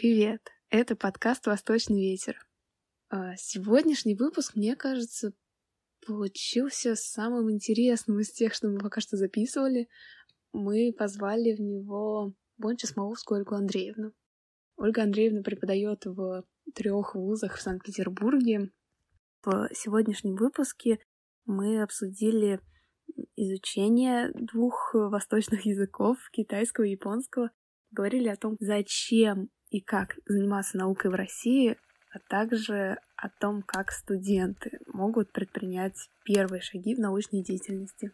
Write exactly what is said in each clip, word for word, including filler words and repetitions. Привет! Это подкаст «Восточный ветер». Сегодняшний выпуск, мне кажется, получился самым интересным из тех, что мы пока что записывали. Мы позвали в него Бонч-Осмоловскую Ольгу Андреевну. Ольга Андреевна преподает в трех вузах в Санкт-Петербурге. В сегодняшнем выпуске мы обсудили изучение двух восточных языков, китайского и японского, говорили о том, зачем и как заниматься наукой в России, а также о том, как студенты могут предпринять первые шаги в научной деятельности.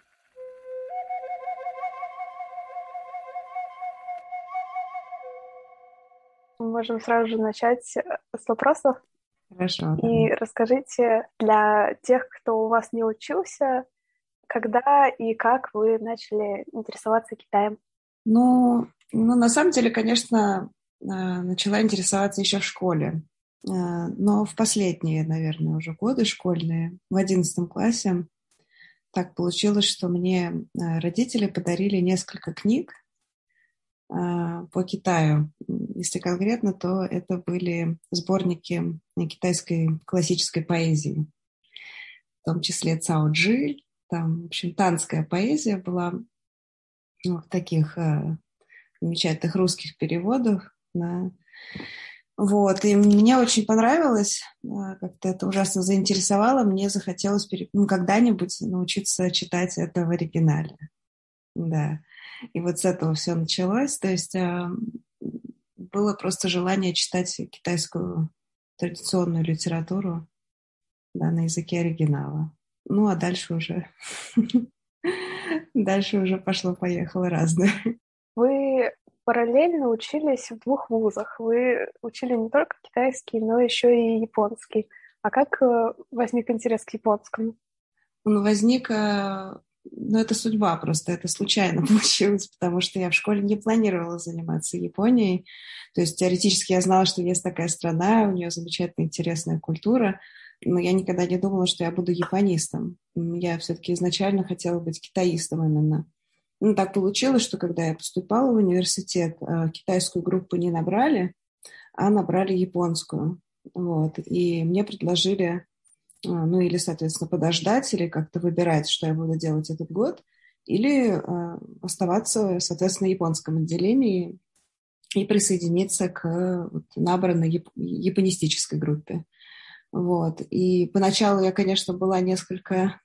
Мы можем сразу же начать с вопросов. Хорошо. И расскажите для тех, кто у вас не учился, когда и как вы начали интересоваться Китаем? Ну, ну на самом деле, конечно, начала интересоваться еще в школе. Но в последние, наверное, уже годы школьные, в одиннадцатом классе, так получилось, что мне родители подарили несколько книг по Китаю. Если конкретно, то это были сборники китайской классической поэзии, в том числе Цао Цзи. Там, в общем, танская поэзия была ну, в таких э, замечательных русских переводах. Да. Вот. И мне очень понравилось, э, как-то это ужасно заинтересовало. Мне захотелось пере... ну, когда-нибудь научиться читать это в оригинале. Да. И вот с этого все началось. То есть э, было просто желание читать китайскую традиционную литературу да, на языке оригинала. Ну, а дальше уже... дальше уже пошло-поехало разное. Вы параллельно учились в двух вузах. Вы учили не только китайский, но еще и японский. А как возник интерес к японскому? Он возник... Ну, это судьба просто. Это случайно получилось, потому что я в школе не планировала заниматься Японией. То есть теоретически я знала, что есть такая страна, у нее замечательная, интересная культура. Но я никогда не думала, что я буду японистом. Я все-таки изначально хотела быть китаистом именно. Ну, так получилось, что когда я поступала в университет, китайскую группу не набрали, а набрали японскую. Вот. И мне предложили, ну, или, соответственно, подождать, или как-то выбирать, что я буду делать этот год, или оставаться, соответственно, в японском отделении и присоединиться к набранной яп- японистической группе. Вот. И поначалу я, конечно, была несколько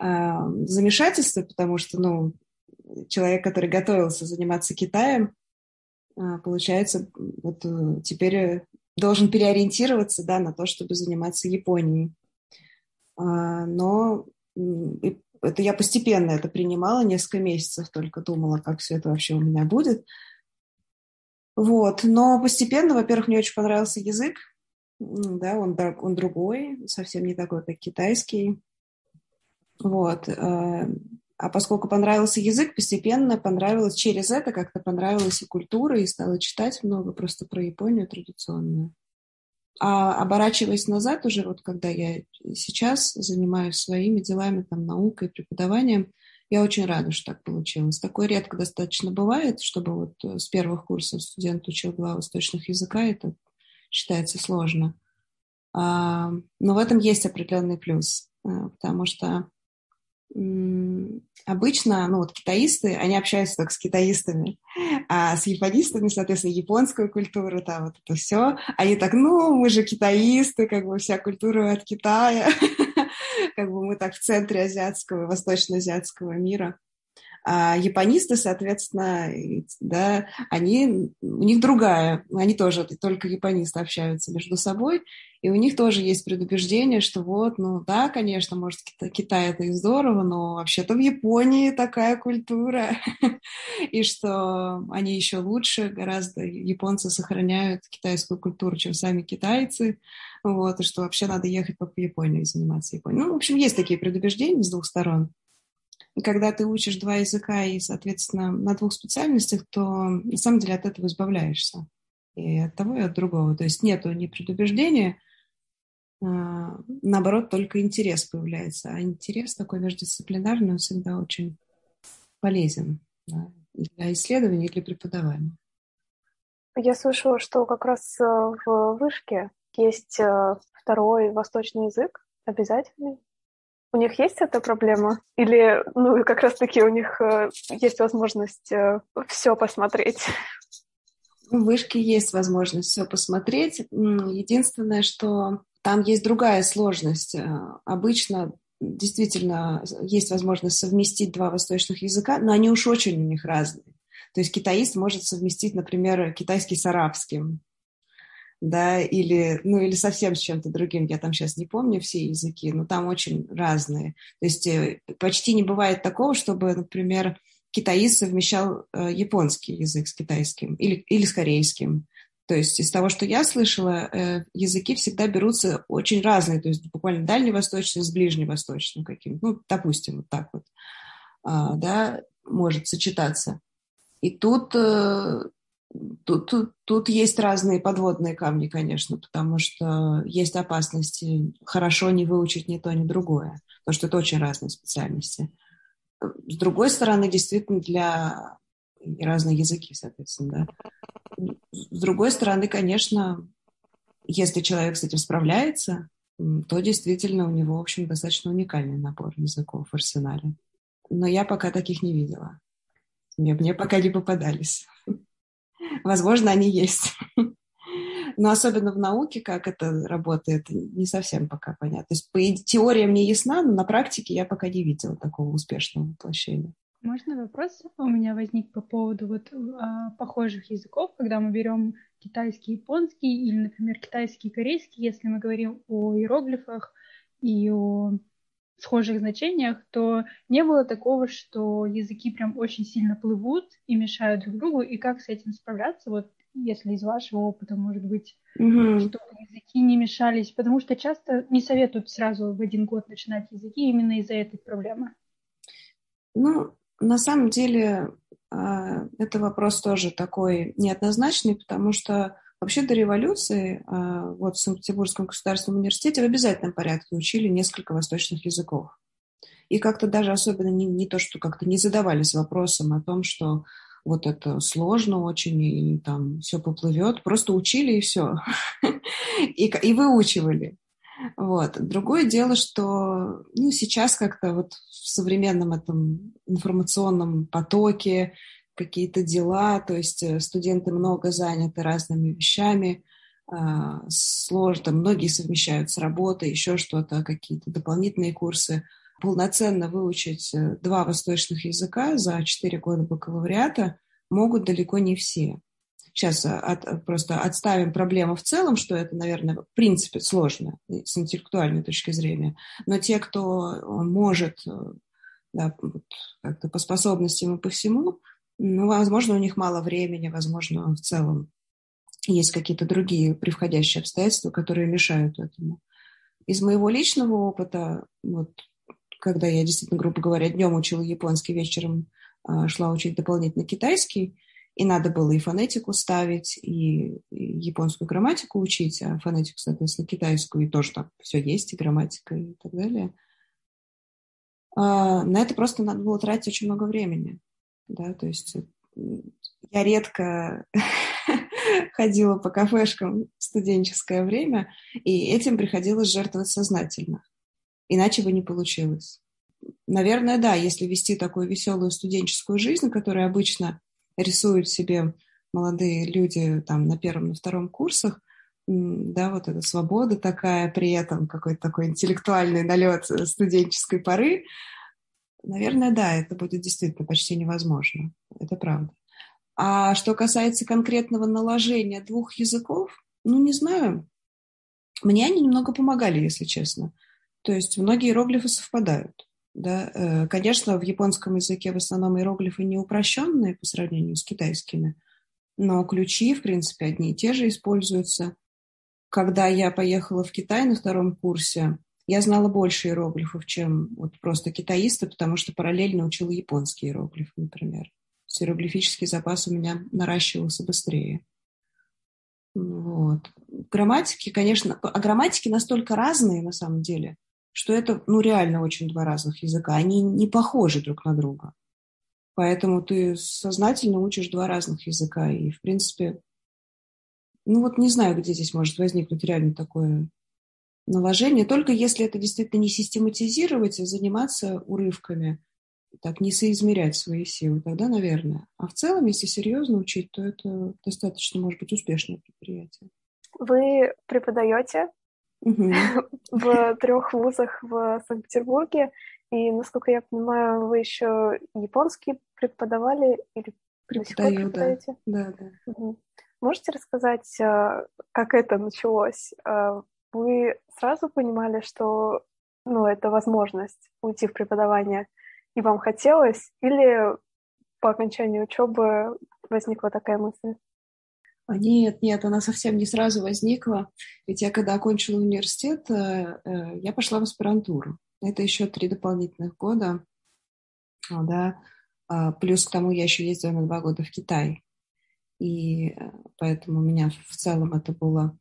в замешательстве, потому что, ну, человек, который готовился заниматься Китаем, получается, вот теперь должен переориентироваться, да, на то, чтобы заниматься Японией. Но это я постепенно это принимала, несколько месяцев только думала, как все это вообще у меня будет. Вот. Но постепенно, во-первых, мне очень понравился язык. Да, он, он другой, совсем не такой, как китайский. Вот. А поскольку понравился язык, постепенно понравилось, через это как-то понравилась и культура, и стала читать много просто про Японию традиционную. А оборачиваясь назад уже, вот когда я сейчас занимаюсь своими делами, там, наукой, преподаванием, я очень рада, что так получилось. Такое редко достаточно бывает, чтобы вот с первых курсов студент учил два восточных языка, это считается сложно. Но в этом есть определенный плюс, потому что обычно, ну вот китаисты, они общаются только с китаистами, а с японистами, соответственно, японскую культуру, там вот это все, они так, ну, мы же китаисты, как бы вся культура от Китая, как бы мы так в центре азиатского, восточно-азиатского мира. А японисты, соответственно, да, они, у них другая, они тоже, только японисты общаются между собой, и у них тоже есть предубеждение, что вот, ну да, конечно, может, Китай это и здорово, но вообще-то в Японии такая культура, и что они еще лучше, гораздо японцы сохраняют китайскую культуру, чем сами китайцы, вот, и что вообще надо ехать по Японии и заниматься Японией. Ну, в общем, есть такие предубеждения с двух сторон. И когда ты учишь два языка и, соответственно, на двух специальностях, то, на самом деле, от этого избавляешься. И от того, и от другого. То есть нету ни предубеждения, наоборот, только интерес появляется. А интерес такой междисциплинарный, он всегда очень полезен, да, и для исследований, и для преподавания. Я слышала, что как раз в Вышке есть второй восточный язык, обязательный. У них есть эта проблема? Или, ну, как раз-таки у них есть возможность все посмотреть? В Вышке есть возможность все посмотреть. Единственное, что там есть другая сложность. Обычно действительно есть возможность совместить два восточных языка, но они уж очень у них разные. То есть китаист может совместить, например, китайский с арабским, да, или, ну, или совсем с чем-то другим. Я там сейчас не помню все языки, но там очень разные. То есть почти не бывает такого, чтобы, например, китаист совмещал японский язык с китайским или, или с корейским. То есть из того, что я слышала, языки всегда берутся очень разные, то есть буквально дальневосточный с ближневосточным каким-то, ну, допустим, вот так вот, да, может сочетаться. И тут, тут, тут, тут есть разные подводные камни, конечно, потому что есть опасности хорошо не выучить ни то, ни другое, потому что это очень разные специальности. С другой стороны, действительно, для разных языки, соответственно, да. С другой стороны, конечно, если человек с этим справляется, то действительно у него, в общем, достаточно уникальный набор языков в арсенале. Но я пока таких не видела. Мне, мне пока не попадались. Возможно, они есть. Но особенно в науке, как это работает, не совсем пока понятно. То есть по теория мне ясна, но на практике я пока не видела такого успешного воплощения. Можно вопрос у меня возник по поводу вот, а, похожих языков, когда мы берем китайский, японский или, например, китайский, корейский, если мы говорим о иероглифах и о схожих значениях, то не было такого, что языки прям очень сильно плывут и мешают друг другу, и как с этим справляться, вот если из вашего опыта, может быть, mm-hmm. чтобы языки не мешались, потому что часто не советуют сразу в один год начинать языки именно из-за этой проблемы. Ну, на самом деле, это вопрос тоже такой неоднозначный, потому что вообще до революции вот в Санкт-Петербургском государственном университете в обязательном порядке учили несколько восточных языков. И как-то даже особенно не, не то, что как-то не задавались вопросом о том, что вот это сложно очень, и там все поплывет. Просто учили и все. И, и выучивали. Вот. Другое дело, что ну, сейчас как-то вот в современном этом информационном потоке какие-то дела, то есть студенты много заняты разными вещами, сложно, многие совмещают с работой, еще что-то, какие-то дополнительные курсы. Полноценно выучить два восточных языка за четыре года бакалавриата могут далеко не все. Сейчас от, просто отставим проблему в целом, что это, наверное, в принципе сложно с интеллектуальной точки зрения, но те, кто может да, как-то по способностям и по всему, ну, возможно, у них мало времени, возможно, в целом есть какие-то другие превходящие обстоятельства, которые мешают этому. Из моего личного опыта, вот, когда я действительно, грубо говоря, днем учила японский, вечером шла учить дополнительно китайский, и надо было и фонетику ставить, и японскую грамматику учить, а фонетику, соответственно, китайскую, и тоже там все есть, и грамматика, и так далее. На это просто надо было тратить очень много времени. Да, то есть я редко ходила по кафешкам в студенческое время, и этим приходилось жертвовать сознательно. Иначе бы не получилось. Наверное, да, если вести такую веселую студенческую жизнь, которую обычно рисуют себе молодые люди там, на первом, на втором курсах, да, вот эта свобода такая, при этом какой-то такой интеллектуальный налет студенческой поры, наверное, да, это будет действительно почти невозможно. Это правда. А что касается конкретного наложения двух языков, ну, не знаю. Мне они немного помогали, если честно. То есть многие иероглифы совпадают. Да? Конечно, в японском языке в основном иероглифы не упрощенные по сравнению с китайскими, но ключи, в принципе, одни и те же используются. Когда я поехала в Китай на втором курсе, я знала больше иероглифов, чем вот просто китаисты, потому что параллельно учила японский иероглиф, например. Иероглифический запас у меня наращивался быстрее. Вот. Грамматики, конечно, а грамматики настолько разные на самом деле, что это ну, реально очень два разных языка. Они не похожи друг на друга. Поэтому ты сознательно учишь два разных языка. И, в принципе, Ну вот не знаю, где здесь может возникнуть реально такое наложение, только если это действительно не систематизировать, а заниматься урывками, так не соизмерять свои силы, тогда, наверное. А в целом, если серьезно учить, то это достаточно, может быть, успешное предприятие. Вы преподаете угу. в трех вузах в Санкт-Петербурге, и, насколько я понимаю, вы еще японский преподавали или преподаю, да. да, да. Угу. Можете рассказать, как это началось? Вы сразу понимали, что ну, это возможность уйти в преподавание, и вам хотелось, или по окончанию учебы возникла такая мысль? Нет, нет, она совсем не сразу возникла. Ведь я, когда окончила университет, я пошла в аспирантуру. Это еще три дополнительных года. Да. Плюс к тому я еще ездила на два года в Китай. И поэтому у меня в целом это было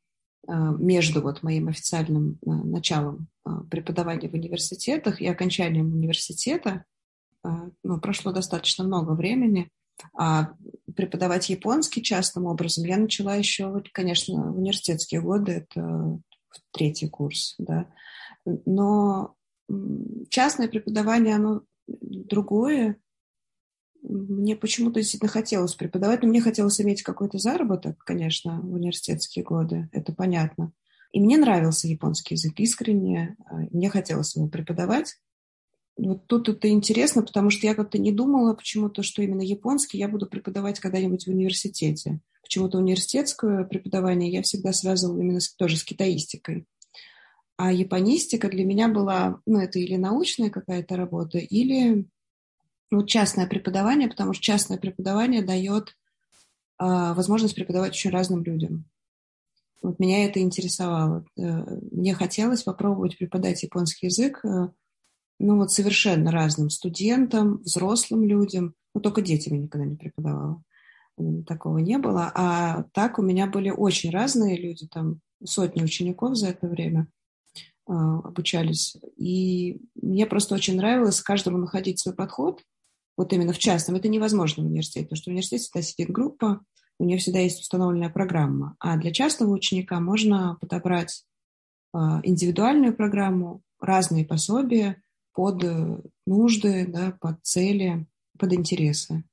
между вот моим официальным началом преподавания в университетах и окончанием университета, ну, прошло достаточно много времени, а преподавать японский частным образом я начала еще, конечно, в университетские годы, это третий курс, да, но частное преподавание, оно другое, мне почему-то действительно хотелось преподавать, но мне хотелось иметь какой-то заработок, конечно, в университетские годы, это понятно. И мне нравился японский язык искренне, мне хотелось его преподавать. Вот тут это интересно, потому что я как-то не думала почему-то, что именно японский я буду преподавать когда-нибудь в университете. Почему-то университетское преподавание я всегда связывала именно с, тоже с китаистикой. А японистика для меня была, ну, это или научная какая-то работа, или... Ну, частное преподавание, потому что частное преподавание дает э, возможность преподавать очень разным людям. Вот меня это интересовало. Э, мне хотелось попробовать преподать японский язык э, ну, вот совершенно разным студентам, взрослым людям. Ну, только детям я никогда не преподавала. Такого не было. А так у меня были очень разные люди, там сотни учеников за это время э, обучались. И мне просто очень нравилось каждому находить свой подход. Вот именно в частном, это невозможно в университете, потому что в университете всегда сидит группа, у нее всегда есть установленная программа. А для частного ученика можно подобрать индивидуальную программу, разные пособия под нужды, да, под цели, под интересы.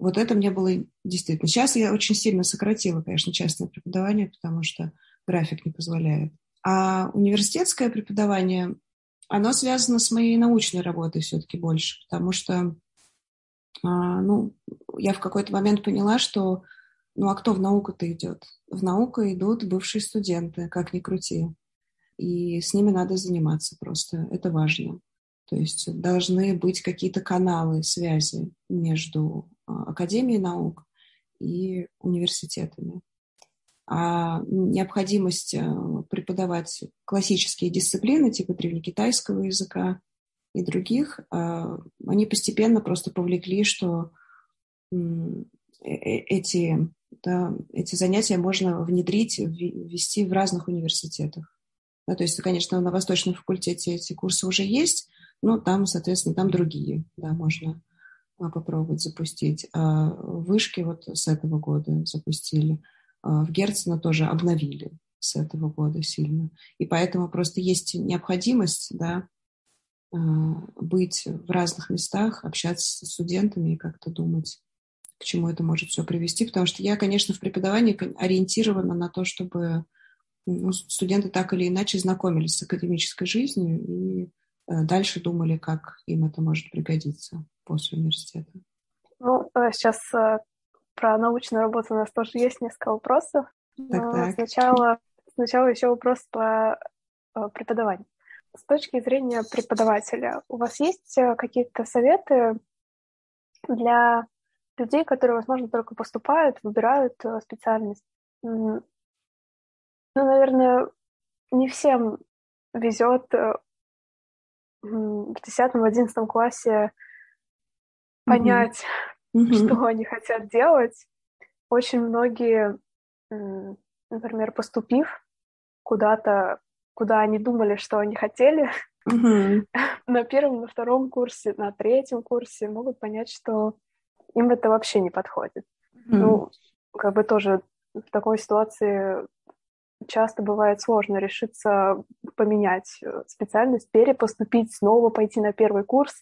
Вот это мне было действительно... Сейчас я очень сильно сократила, конечно, частное преподавание, потому что график не позволяет. А университетское преподавание, оно связано с моей научной работой все-таки больше, потому что ну, я в какой-то момент поняла, что, ну, а кто в науку-то идет? В науку идут бывшие студенты, как ни крути. И с ними надо заниматься просто, это важно. То есть должны быть какие-то каналы связи между Академией наук и университетами. А необходимость преподавать классические дисциплины, типа древнекитайского языка, и других, они постепенно просто повлекли, что эти, да, эти занятия можно внедрить, ввести в разных университетах. Да, то есть, конечно, на Восточном факультете эти курсы уже есть, но там, соответственно, там другие, да, можно попробовать запустить. А вышки вот с этого года запустили, в Герцена тоже обновили с этого года сильно. И поэтому просто есть необходимость, да, быть в разных местах, общаться со студентами и как-то думать, к чему это может все привести. Потому что я, конечно, в преподавании ориентирована на то, чтобы ну, студенты так или иначе знакомились с академической жизнью и дальше думали, как им это может пригодиться после университета. Ну, сейчас про научную работу у нас тоже есть несколько вопросов. Так, так. Сначала, сначала еще вопрос про преподавание. С точки зрения преподавателя, у вас есть какие-то советы для людей, которые, возможно, только поступают, выбирают специальность? Ну, наверное, не всем везет в десятом-одиннадцатом классе понять, mm-hmm. Mm-hmm. что они хотят делать. Очень многие, например, поступив куда-то, куда они думали, что они хотели, uh-huh. на первом, на втором курсе, на третьем курсе могут понять, что им это вообще не подходит. Uh-huh. Ну, как бы тоже в такой ситуации часто бывает сложно решиться поменять специальность, перепоступить, снова пойти на первый курс.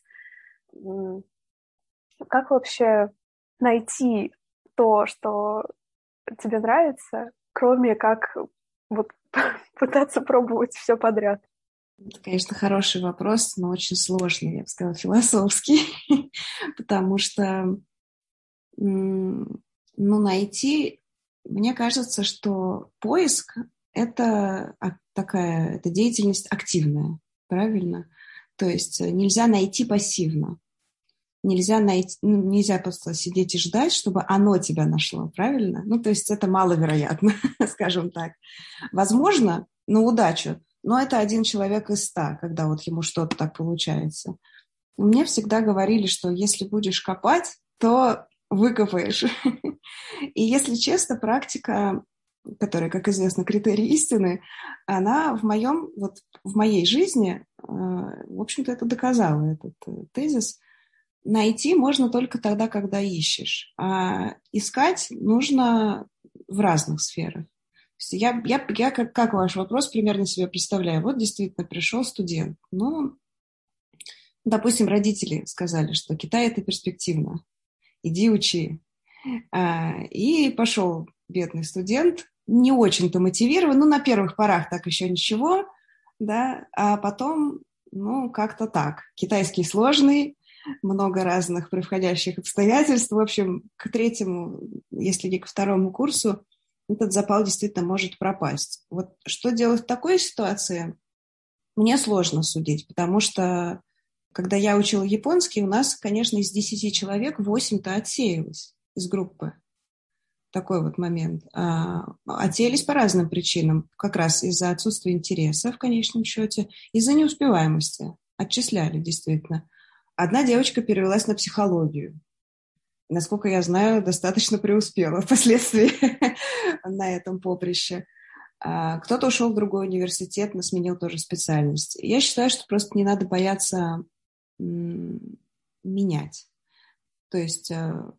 Как вообще найти то, что тебе нравится, кроме как вот пытаться пробовать все подряд? Это, конечно, хороший вопрос, но очень сложный, я бы сказала, философский, потому что, ну, найти, мне кажется, что поиск – это такая, это деятельность активная, правильно? То есть нельзя найти пассивно, нельзя найти, нельзя просто сидеть и ждать, чтобы оно тебя нашло, правильно? Ну, то есть это маловероятно, скажем так. Возможно, на удачу. Но это один человек из ста, когда вот ему что-то так получается. Мне всегда говорили, что если будешь копать, то выкопаешь. И если честно, практика, которая, как известно, критерий истины, она в моем, вот в моей жизни, в общем-то, это доказала, этот тезис. Найти можно только тогда, когда ищешь. А искать нужно в разных сферах. Я, я, я как, как ваш вопрос примерно себе представляю. Вот действительно пришел студент. Ну, допустим, родители сказали, что Китай – это перспективно. Иди учи. И пошел бедный студент, не очень-то мотивирован. Ну, на первых порах так еще ничего, да. А потом, ну, как-то так. Китайский сложный, много разных превходящих обстоятельств. В общем, к третьему, если не ко второму курсу, этот запал действительно может пропасть. Вот что делать в такой ситуации, мне сложно судить, потому что, когда я учила японский, у нас, конечно, из десяти человек восемь-то отсеялось из группы. Такой вот момент. Отсеялись по разным причинам. Как раз из-за отсутствия интереса, в конечном счете, из-за неуспеваемости. Отчисляли, действительно. Одна девочка перевелась на психологию. Насколько я знаю, достаточно преуспела впоследствии на этом поприще. Кто-то ушел в другой университет, но сменил тоже специальность. Я считаю, что просто не надо бояться менять. То есть,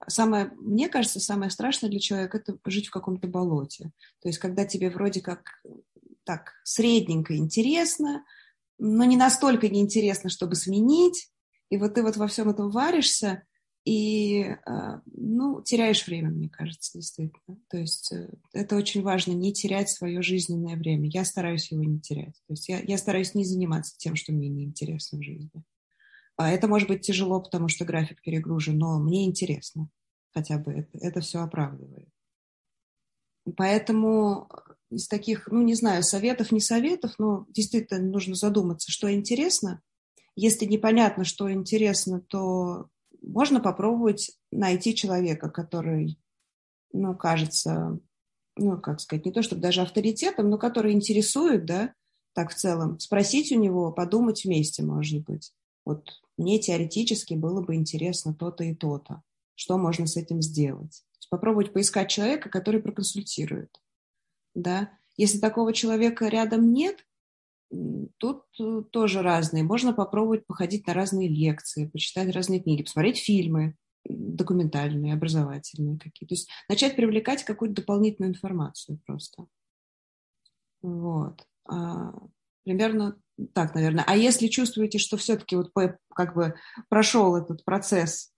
самое, мне кажется, самое страшное для человека – это жить в каком-то болоте. То есть, когда тебе вроде как так средненько интересно, но не настолько неинтересно, чтобы сменить, и вот ты вот во всем этом варишься, и, ну, теряешь время, мне кажется, действительно. То есть это очень важно, не терять свое жизненное время. Я стараюсь его не терять. То есть я, я стараюсь не заниматься тем, что мне неинтересно в жизни. Это может быть тяжело, потому что график перегружен, но мне интересно хотя бы это. Это все оправдывает. Поэтому из таких, ну, не знаю, советов, не советов, но действительно нужно задуматься, что интересно. Если непонятно, что интересно, то можно попробовать найти человека, который, ну, кажется, ну, как сказать, не то чтобы даже авторитетом, но который интересует, да, так в целом. Спросить у него, подумать вместе, может быть. Вот мне теоретически было бы интересно то-то и то-то. Что можно с этим сделать? Попробовать поискать человека, который проконсультирует, да. Если такого человека рядом нет, тут тоже разные. Можно попробовать походить на разные лекции, почитать разные книги, посмотреть фильмы документальные, образовательные какие-то. То есть начать привлекать какую-то дополнительную информацию просто. Вот. Примерно так, наверное. А если чувствуете, что все-таки вот как бы прошел этот процесс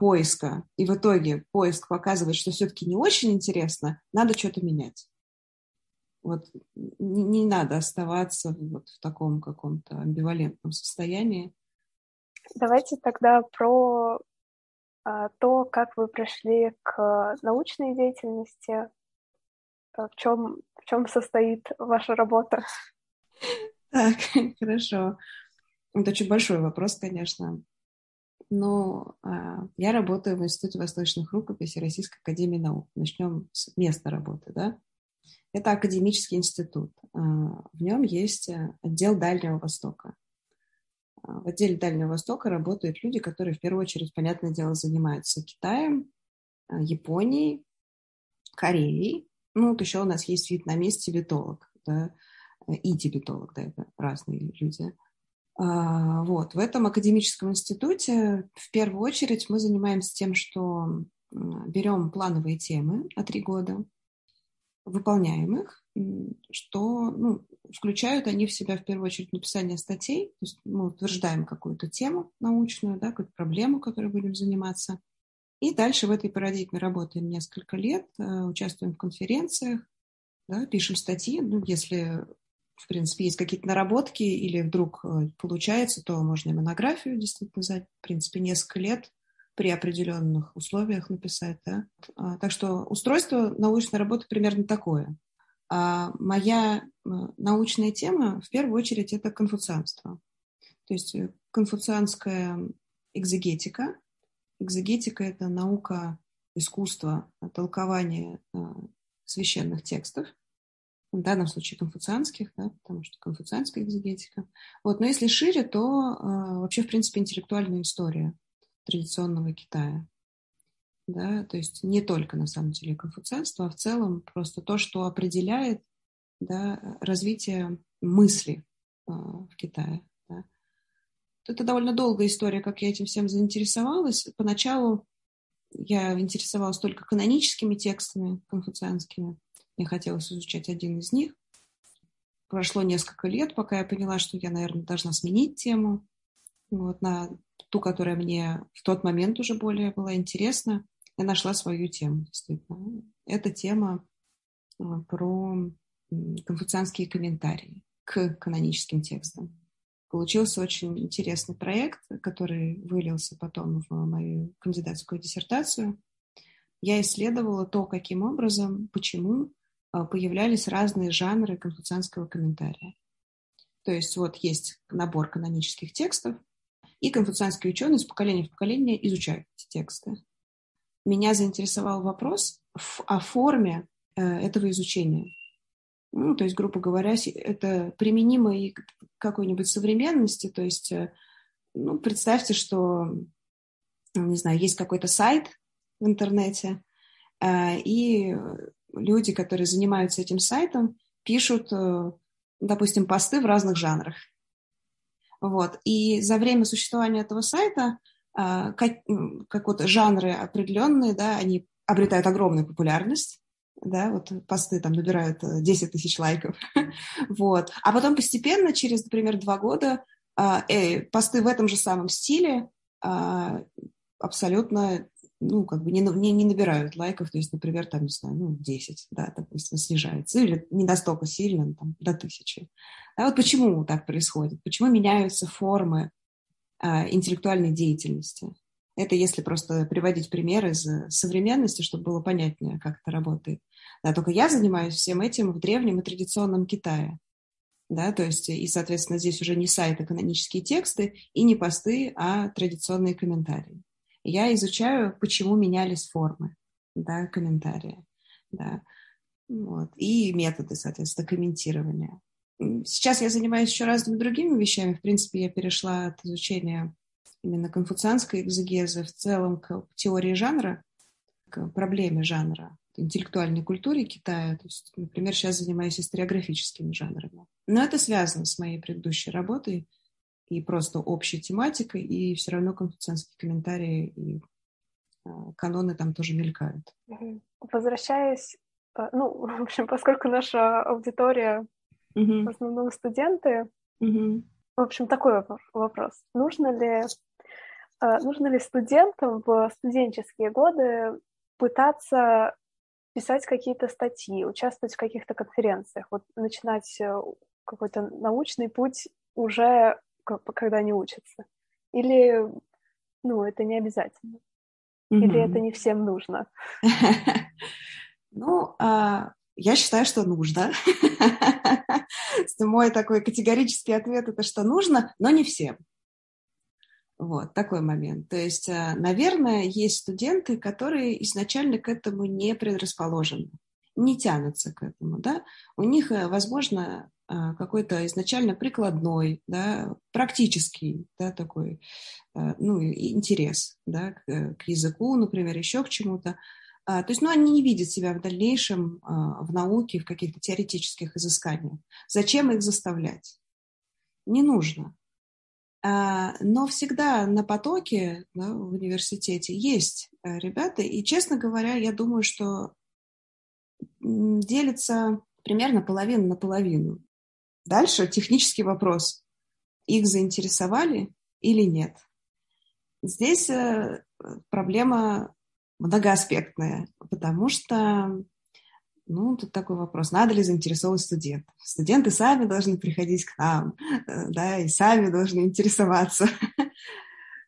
поиска, и в итоге поиск показывает, что все-таки не очень интересно, надо что-то менять. Вот не, не надо оставаться вот в таком каком-то амбивалентном состоянии. Давайте тогда про а, то, как вы пришли к научной деятельности. В чем, в чем состоит ваша работа? Так, хорошо. Это очень большой вопрос, конечно. Но а, я работаю в Институте Восточных Рукописей Российской Академии Наук. Начнем с места работы, да? Это академический институт. В нем есть отдел Дальнего Востока. В отделе Дальнего Востока работают люди, которые в первую очередь, понятное дело, занимаются Китаем, Японией, Кореей. Ну, вот еще у нас есть вьетнамец, тибетолог, да, и тибетолог, да, это разные люди. Вот, в этом академическом институте в первую очередь мы занимаемся тем, что берем плановые темы на три года, выполняемых, что ну, включают они в себя в первую очередь написание статей, то есть мы утверждаем какую-то тему научную, да, какую-то проблему, которой будем заниматься. И дальше в этой парадигме работаем несколько лет, участвуем в конференциях, да, пишем статьи. Ну, если, в принципе, есть какие-то наработки или вдруг получается, то можно и монографию действительно за, в принципе, несколько лет при определенных условиях написать. Да. Так что устройство научной работы примерно такое. А моя научная тема, в первую очередь, это конфуцианство. То есть конфуцианская экзегетика. Экзегетика – это наука, искусство, толкование священных текстов. В данном случае конфуцианских, да, потому что конфуцианская экзегетика. Вот, но если шире, то вообще, в принципе, интеллектуальная история традиционного Китая. Да, то есть не только, на самом деле, конфуцианство, а в целом просто то, что определяет, да, развитие мысли э, в Китае. Да. Это довольно долгая история, как я этим всем заинтересовалась. Поначалу я интересовалась только каноническими текстами конфуцианскими. Мне хотелось изучать один из них. Прошло несколько лет, пока я поняла, что я, наверное, должна сменить тему вот, на ту, которая мне в тот момент уже более была интересна. Я нашла свою тему, действительно. Это тема про конфуцианские комментарии к каноническим текстам. Получился очень интересный проект, который вылился потом в мою кандидатскую диссертацию. Я исследовала то, каким образом, почему появлялись разные жанры конфуцианского комментария. То есть вот есть набор канонических текстов, и конфуцианские ученые из поколения в поколение изучают эти тексты. Меня заинтересовал вопрос о форме этого изучения. Ну, то есть, грубо говоря, это применимо и к какой-нибудь современности. То есть, ну, представьте, что, не знаю, есть какой-то сайт в интернете, и люди, которые занимаются этим сайтом, пишут, допустим, посты в разных жанрах. Вот. И за время существования этого сайта как, как вот жанры определенные, да, они обретают огромную популярность, да, вот посты там набирают десять тысяч лайков, вот, а потом постепенно, через, например, два года, э, посты в этом же самом стиле э, абсолютно, ну, как бы не, не, не набирают лайков, то есть, например, там, не знаю, ну, десять, да, допустим, снижается, или не настолько сильно, ну, там, до тысячи. А вот почему так происходит? Почему меняются формы а, интеллектуальной деятельности? Это если просто приводить примеры из современности, чтобы было понятнее, как это работает. Да, только я занимаюсь всем этим в древнем и традиционном Китае. Да, то есть, и, соответственно, здесь уже не сайты, канонические тексты, и не посты, а традиционные комментарии. Я изучаю, почему менялись формы, да, комментарии, да, вот, и методы, соответственно, комментирования. Сейчас я занимаюсь еще разными другими вещами. В принципе, я перешла от изучения именно конфуцианской экзегезы в целом к теории жанра, к проблеме жанра, интеллектуальной культуре Китая. То есть, например, сейчас занимаюсь историографическими жанрами. Но это связано с моей предыдущей работой и просто общей тематикой, и все равно конфуцианские комментарии и каноны там тоже мелькают. Возвращаясь, ну, в общем, поскольку наша аудитория mm-hmm. в основном студенты, mm-hmm. в общем, такой вопрос. Нужно ли, нужно ли студентам в студенческие годы пытаться писать какие-то статьи, участвовать в каких-то конференциях, вот начинать какой-то научный путь уже когда они учатся? Или, ну, это не обязательно? Mm-hmm. Или это не всем нужно? Ну, я считаю, что нужно. Мой такой категорический ответ – это что нужно, но не всем. Вот, такой момент. То есть, наверное, есть студенты, которые изначально к этому не предрасположены, не тянутся к этому, да? У них, возможно, какой-то изначально прикладной, да, практический, да, такой, ну, интерес, да, к, к языку, например, еще к чему-то. А, то есть, ну, они не видят себя в дальнейшем а, в науке, в каких-то теоретических изысканиях. Зачем их заставлять? Не нужно. А, но всегда на потоке, да, в университете есть ребята, и, честно говоря, я думаю, что делится примерно половина на половину. Дальше технический вопрос. Их заинтересовали или нет? Здесь проблема многоаспектная, потому что, ну, тут такой вопрос, надо ли заинтересовывать студентов? Студенты сами должны приходить к нам, да, и сами должны интересоваться.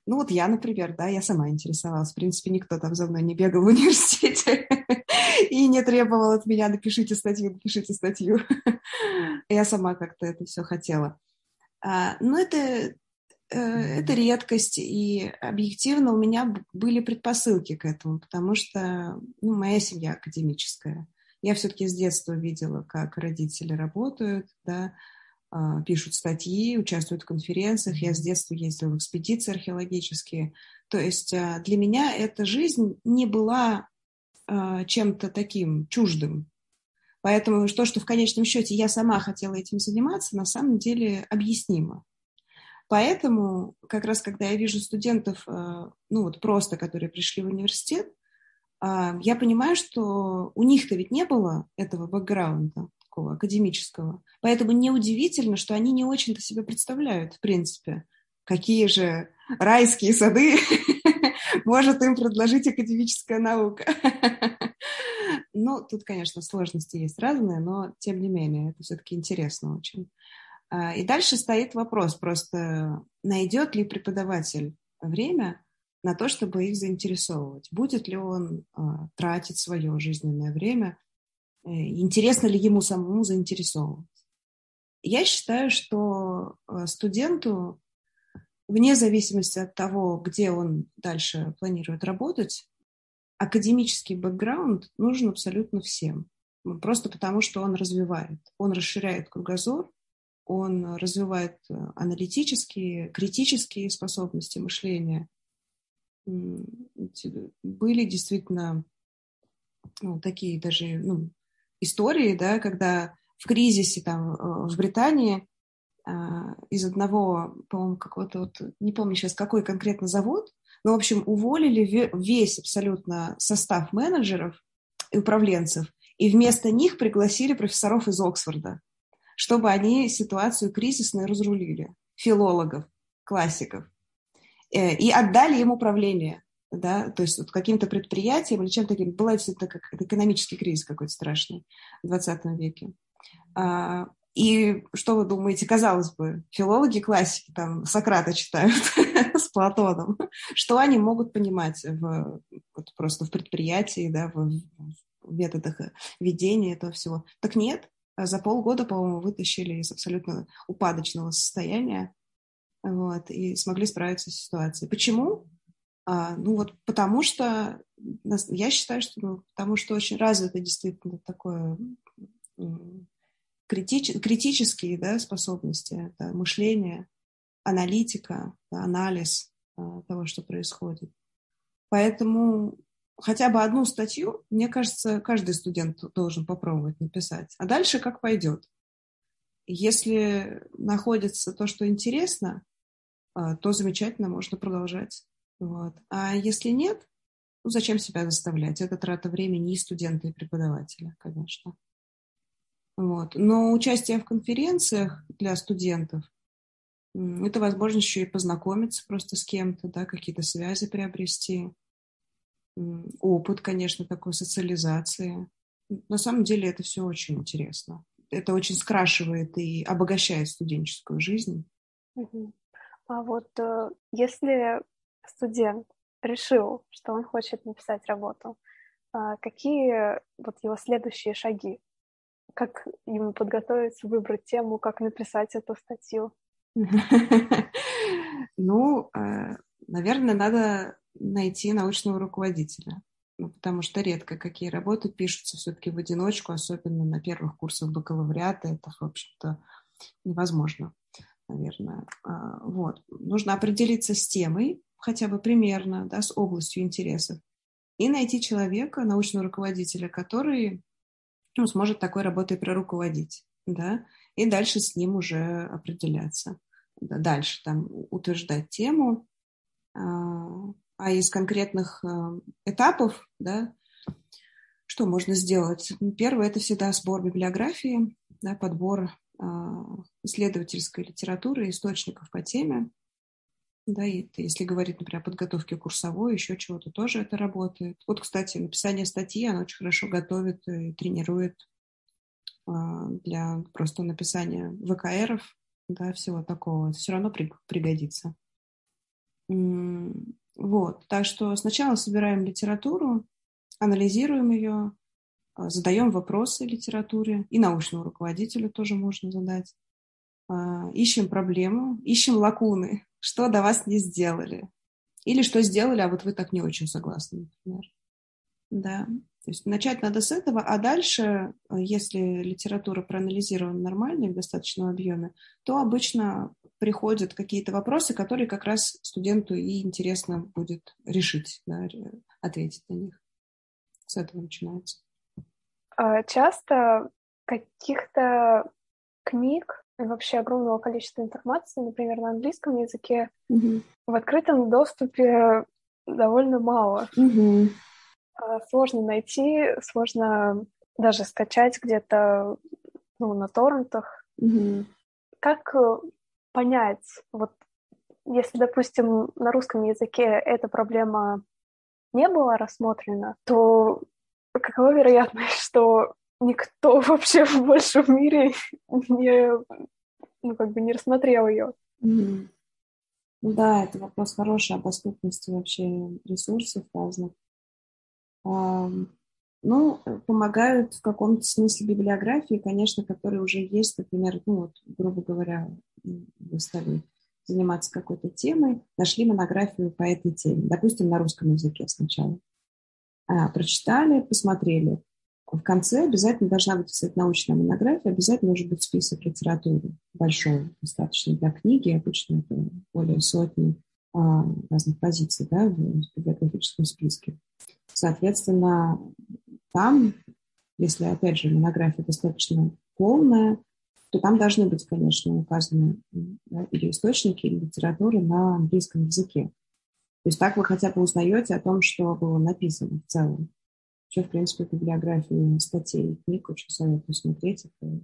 Ну, вот я, например, да, я сама интересовалась. В принципе, никто там за мной не бегал в университете и не требовал от меня «напишите статью, напишите статью». Я сама как-то это все хотела. Но это... Это редкость, и объективно у меня были предпосылки к этому, потому что ну, моя семья академическая. Я все-таки с детства видела, как родители работают, да, пишут статьи, участвуют в конференциях. Я с детства ездила в экспедиции археологические. То есть для меня эта жизнь не была чем-то таким чуждым. Поэтому то, что в конечном счете я сама хотела этим заниматься, на самом деле объяснимо. Поэтому как раз, когда я вижу студентов, ну вот просто, которые пришли в университет, я понимаю, что у них-то ведь не было этого бэкграунда такого академического. Поэтому неудивительно, что они не очень-то себе представляют, в принципе, какие же райские сады может им предложить академическая наука. Ну, тут, конечно, сложности есть разные, но тем не менее, это все-таки интересно очень. И дальше стоит вопрос, просто найдет ли преподаватель время на то, чтобы их заинтересовывать? Будет ли он тратить свое жизненное время? Интересно ли ему самому заинтересовывать? Я считаю, что студенту, вне зависимости от того, где он дальше планирует работать, академический бэкграунд нужен абсолютно всем. Просто потому, что он развивает, он расширяет кругозор, он развивает аналитические, критические способности мышления. Были действительно ну, такие даже ну, истории, да, когда в кризисе там, в Британии из одного, по-моему, какого-то, вот, не помню сейчас, какой конкретно завод, но, в общем, уволили весь абсолютно состав менеджеров и управленцев, и вместо них пригласили профессоров из Оксфорда, чтобы они ситуацию кризисную разрулили, филологов, классиков, и отдали им управление, да, то есть вот каким-то предприятием или чем-то таким. Был действительно как экономический кризис какой-то страшный в двадцатом веке. И что вы думаете, казалось бы, филологи, классики, там, Сократа читают с Платоном, что они могут понимать в, вот просто в предприятии, да, в, в методах ведения этого всего? Так нет. За полгода, по-моему, вытащили из абсолютно упадочного состояния вот, и смогли справиться с ситуацией. Почему? А, ну вот потому что, я считаю, что ну, потому что очень развито действительно такое критич, критические да, способности, да, мышление, аналитика, да, анализ а, того, что происходит. Поэтому... Хотя бы одну статью, мне кажется, каждый студент должен попробовать написать. А дальше как пойдет. Если находится то, что интересно, то замечательно, можно продолжать. Вот. А если нет, ну зачем себя заставлять? Это трата времени и студента, и преподавателя, конечно. Вот. Но участие в конференциях для студентов – это возможность еще и познакомиться просто с кем-то, да, какие-то связи приобрести. Опыт, конечно, такой социализации. На самом деле это все очень интересно. Это очень скрашивает и обогащает студенческую жизнь. Uh-huh. А вот если студент решил, что он хочет написать работу, какие вот его следующие шаги? Как ему подготовиться, выбрать тему, как написать эту статью? Ну, наверное, надо найти научного руководителя, ну, потому что редко какие работы пишутся все-таки в одиночку, особенно на первых курсах бакалавриата, это, в общем-то, невозможно, наверное. Вот. Нужно определиться с темой, хотя бы примерно, да, с областью интересов, и найти человека, научного руководителя, который ну, сможет такой работой проруководить, да, и дальше с ним уже определяться, дальше там утверждать тему. А из конкретных этапов, да, Что можно сделать? Первое – это всегда сбор библиографии, да, подбор э, исследовательской литературы, источников по теме. Да, и если говорить, например, о подготовке курсовой, еще чего-то, тоже это работает. Вот, кстати, написание статьи, оно очень хорошо готовит и тренирует э, для просто написания вэ ка эров, да, всего такого. Все равно при, пригодится. Вот, так что сначала собираем литературу, анализируем ее, задаем вопросы литературе, и научному руководителю тоже можно задать. Ищем проблему, ищем лакуны, что до вас не сделали. Или что сделали, а вот вы так не очень согласны, например. Да. То есть начать надо с этого, а дальше, если литература проанализирована нормально и в достаточном объеме, то обычно приходят какие-то вопросы, которые как раз студенту и интересно будет решить, да, ответить на них. С этого начинается. Часто каких-то книг и вообще огромного количества информации, например, на английском языке, mm-hmm. в открытом доступе довольно мало. Mm-hmm. Сложно найти, сложно даже скачать где-то, ну, на торрентах. Mm-hmm. Как понять, вот если, допустим, на русском языке эта проблема не была рассмотрена, то какова вероятность, что никто вообще больше в мире не, ну, как бы не рассмотрел ее? Mm-hmm. Да, это вопрос хороший о доступности вообще ресурсов разных. Ну, помогают в каком-то смысле библиографии, конечно, которые уже есть, например, ну вот, грубо говоря, вы стали заниматься какой-то темой, нашли монографию по этой теме, допустим, на русском языке сначала. А, прочитали, посмотрели. В конце обязательно должна быть, кстати, научная монография, обязательно должен быть список литературы большой, достаточно для книги, обычно это более сотни а, разных позиций, да, в библиографическом списке. Соответственно, там, если, опять же, монография достаточно полная, то там должны быть, конечно, указаны, да, или источники, или литература на английском языке. То есть так вы хотя бы узнаете о том, что было написано в целом. Еще, в принципе, библиографию статей и книг очень советую смотреть, эту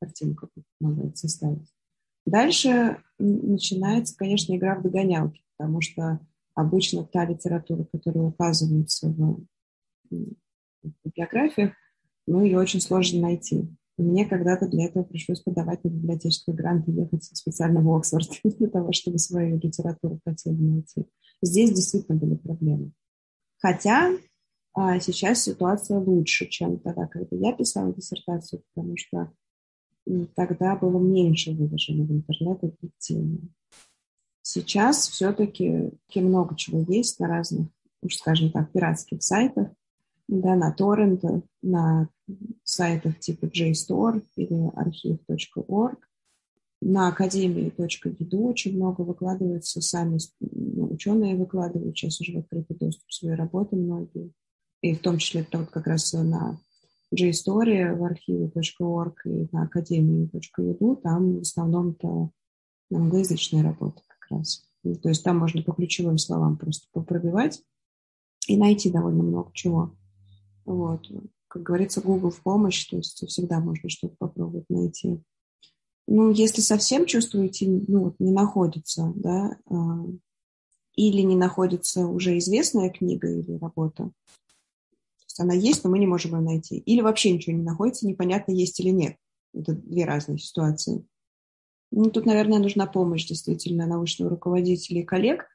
картинку помогает составить. Дальше начинается, конечно, игра в догонялки, потому что обычно та литература, которая указывается в библиографиях, ну, ее очень сложно найти. И мне когда-то для этого пришлось подавать на библиотечный грант и ехать специально в Оксфорд для того, чтобы свою литературу хотели найти. Здесь действительно были проблемы. Хотя а, сейчас ситуация лучше, чем тогда, когда я писала диссертацию, потому что тогда было меньше выложено в интернет этой темы. Сейчас все-таки много чего есть на разных, уж скажем так, пиратских сайтах, да, на торрентах, на сайтах типа джей стор или архив точка орг, на академии точка и ди ю очень много выкладывается, сами ученые выкладывают, сейчас уже в открытый доступ свои работы многие, и в том числе это вот как раз на джей стор, в архиве точка орг и на академии точка и ди ю, там в основном-то англоязычные работы. Раз. То есть там можно по ключевым словам просто попробивать и найти довольно много чего. Вот. Как говорится, Google в помощь, то есть всегда можно что-то попробовать найти. Ну, если совсем чувствуете, ну, вот не находится, да, или не находится уже известная книга или работа, то есть она есть, но мы не можем ее найти, или вообще ничего не находится, непонятно, есть или нет. Это две разные ситуации. Ну, тут, наверное, нужна помощь действительно научного руководителя и коллег.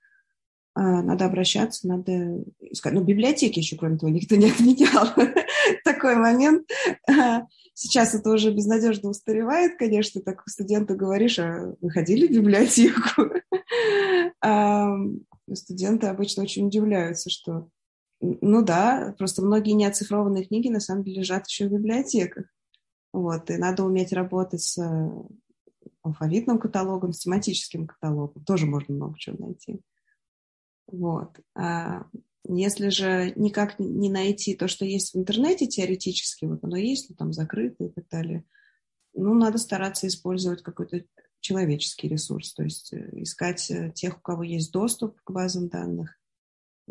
А, надо обращаться, надо искать. Ну, библиотеки еще, кроме того, никто не отменял. Такой момент. Сейчас это уже безнадежно устаревает, конечно. Так студенту говоришь, а вы ходили в библиотеку? А, студенты обычно очень удивляются, что... Ну да, просто многие неоцифрованные книги на самом деле лежат еще в библиотеках. Вот, и надо уметь работать с... алфавитным каталогом, с тематическим каталогом. Тоже можно много чего найти. Вот. А если же никак не найти то, что есть в интернете теоретически, вот оно есть, но там закрыто и так далее, ну, надо стараться использовать какой-то человеческий ресурс, то есть искать тех, у кого есть доступ к базам данных,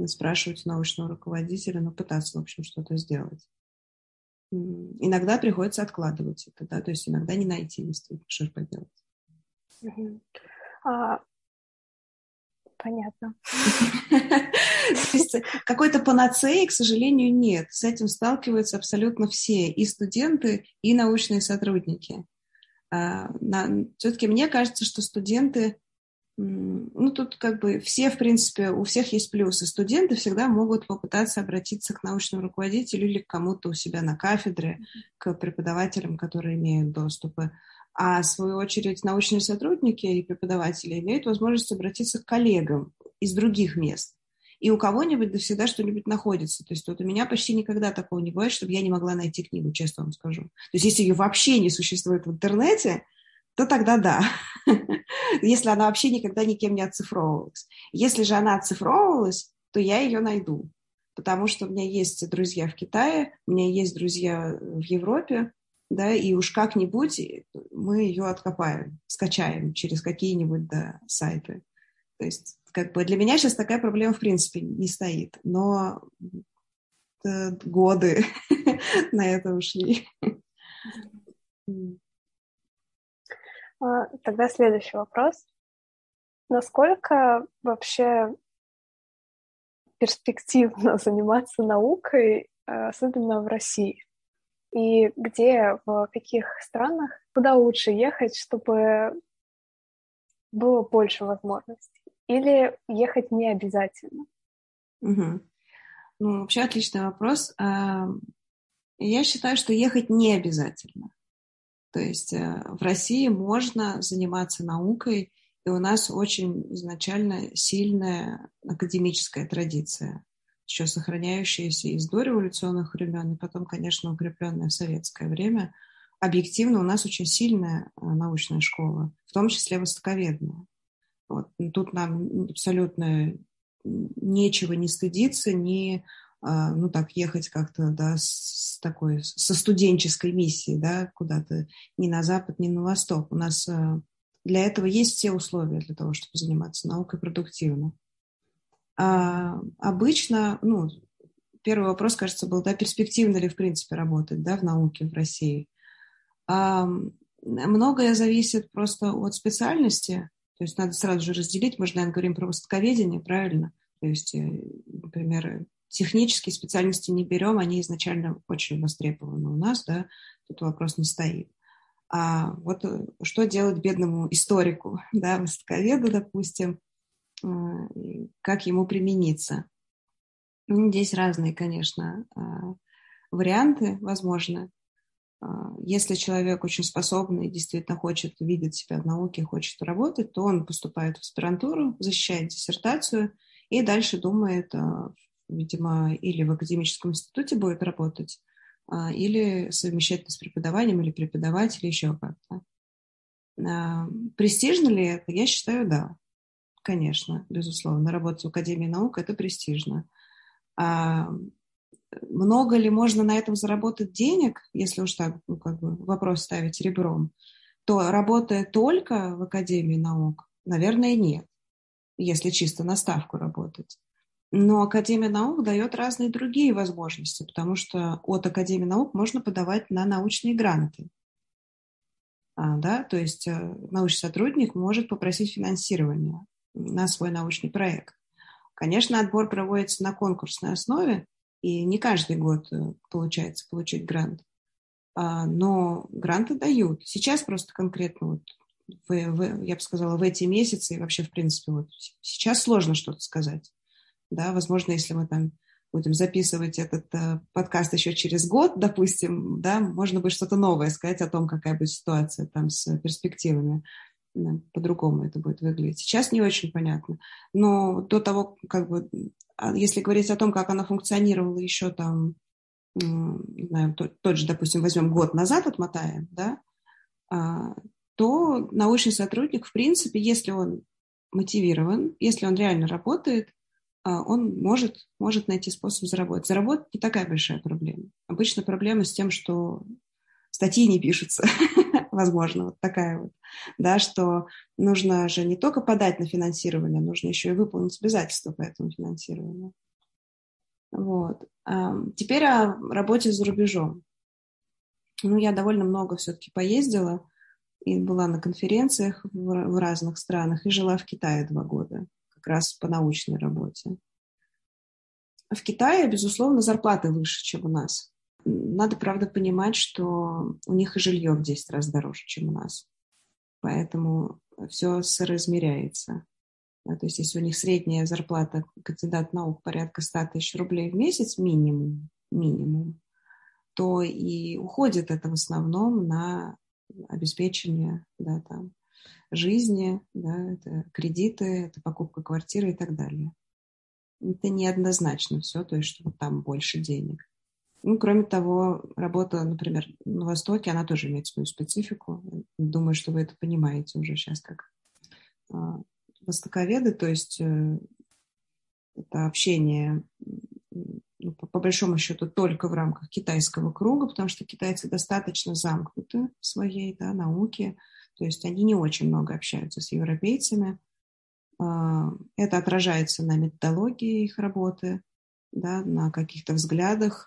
спрашивать у научного руководителя, но пытаться, в общем, что-то сделать. иногда приходится откладывать это, да, то есть иногда не найти действительно, что поделать. Угу. А... Понятно. Какой-то панацеи, к сожалению, нет. С этим сталкиваются абсолютно все, и студенты, и научные сотрудники. Все-таки мне кажется, что студенты, ну тут как бы все, в принципе, у всех есть плюсы. Студенты всегда могут попытаться обратиться к научному руководителю или к кому-то у себя на кафедре, к преподавателям, которые имеют доступы. А, в свою очередь, научные сотрудники и преподаватели имеют возможность обратиться к коллегам из других мест. И у кого-нибудь да всегда что-нибудь находится. То есть вот у меня почти никогда такого не бывает, чтобы я не могла найти книгу, честно вам скажу. То есть если ее вообще не существует в интернете, то тогда да. Если она вообще никогда никем не оцифровывалась. Если же она оцифровывалась, то я ее найду. Потому что у меня есть друзья в Китае, у меня есть друзья в Европе, да, и уж как-нибудь мы ее откопаем, скачаем через какие-нибудь да, сайты. То есть, как бы для меня сейчас такая проблема в принципе не стоит, но годы на это ушли. Тогда следующий вопрос. Насколько вообще перспективно заниматься наукой, особенно в России? И где, в каких странах, куда лучше ехать, чтобы было больше возможностей? Или ехать не обязательно? Угу. Ну, вообще отличный вопрос. Я считаю, что ехать не обязательно. То есть в России можно заниматься наукой, и у нас очень изначально сильная академическая традиция, еще сохраняющиеся из дореволюционных времен, и потом, конечно, укрепленное в советское время, объективно у нас очень сильная научная школа, в том числе востоковедная. Вот. Тут нам абсолютно нечего не стыдиться, не ну, так, ехать как-то да, с такой, со студенческой миссией да, куда-то ни на запад, ни на восток. У нас для этого есть все условия для того, чтобы заниматься наукой продуктивно. А обычно, ну, первый вопрос, кажется, был, да, перспективно ли, в принципе, работать, да, в науке в России. А многое зависит просто от специальности, то есть надо сразу же разделить, мы же, наверное, говорим про востоковедение, правильно? То есть, например, технические специальности не берем, они изначально очень востребованы у нас, да, тут вопрос не стоит. А вот что делать бедному историку, да, востоковеду, допустим, как ему примениться. Здесь разные, конечно, варианты возможны. Если человек очень способный, действительно хочет видеть себя в науке, хочет работать, то он поступает в аспирантуру, защищает диссертацию и дальше думает, видимо, или в академическом институте будет работать, или совмещать это с преподаванием, или преподавать, или еще как-то. Престижно ли это? Я считаю, да. Конечно, безусловно, работать в Академии наук – это престижно. А много ли можно на этом заработать денег, если уж так ну, как бы вопрос ставить ребром, то работая только в Академии наук, наверное, нет, если чисто на ставку работать. Но Академия наук дает разные другие возможности, потому что от Академии наук можно подавать на научные гранты. А, да? То есть научный сотрудник может попросить финансирования на свой научный проект. Конечно, отбор проводится на конкурсной основе, и не каждый год получается получить грант, но гранты дают. Сейчас просто конкретно, вот в, в, я бы сказала, в эти месяцы и вообще, в принципе, вот сейчас сложно что-то сказать. Да, возможно, если мы там будем записывать этот э, подкаст еще через год, допустим, да, можно будет что-то новое сказать о том, какая будет ситуация там с перспективами. По-другому это будет выглядеть. Сейчас не очень понятно. Но до того, как бы, если говорить о том, как она функционировала еще там, не знаю, тот, тот же, допустим, возьмем год назад, отмотаем, да, то научный сотрудник, в принципе, если он мотивирован, если он реально работает, он может, может найти способ заработать. Заработать не такая большая проблема. Обычно проблема с тем, что статьи не пишутся. Возможно, вот такая вот, да, что нужно же не только подать на финансирование, нужно еще и выполнить обязательства по этому финансированию. Вот. Теперь о работе за рубежом. Ну, я довольно много все-таки поездила и была на конференциях в разных странах и жила в Китае два года, как раз по научной работе. В Китае, безусловно, зарплаты выше, чем у нас. Надо, правда, понимать, что у них и жилье в десять раз дороже, чем у нас. Поэтому все соразмеряется. То есть если у них средняя зарплата кандидат наук порядка сто тысяч рублей в месяц минимум, минимум, то и уходит это в основном на обеспечение, да, там, жизни, да, это кредиты, это покупка квартиры и так далее. Это неоднозначно все, то есть что там больше денег. Ну, кроме того, работа, например, на Востоке, она тоже имеет свою специфику. Думаю, что вы это понимаете уже сейчас как востоковеды, то есть это общение, ну, по, по большому счету, только в рамках китайского круга, потому что китайцы достаточно замкнуты в своей, да, науке, то есть они не очень много общаются с европейцами. Это отражается на методологии их работы, да, на каких-то взглядах,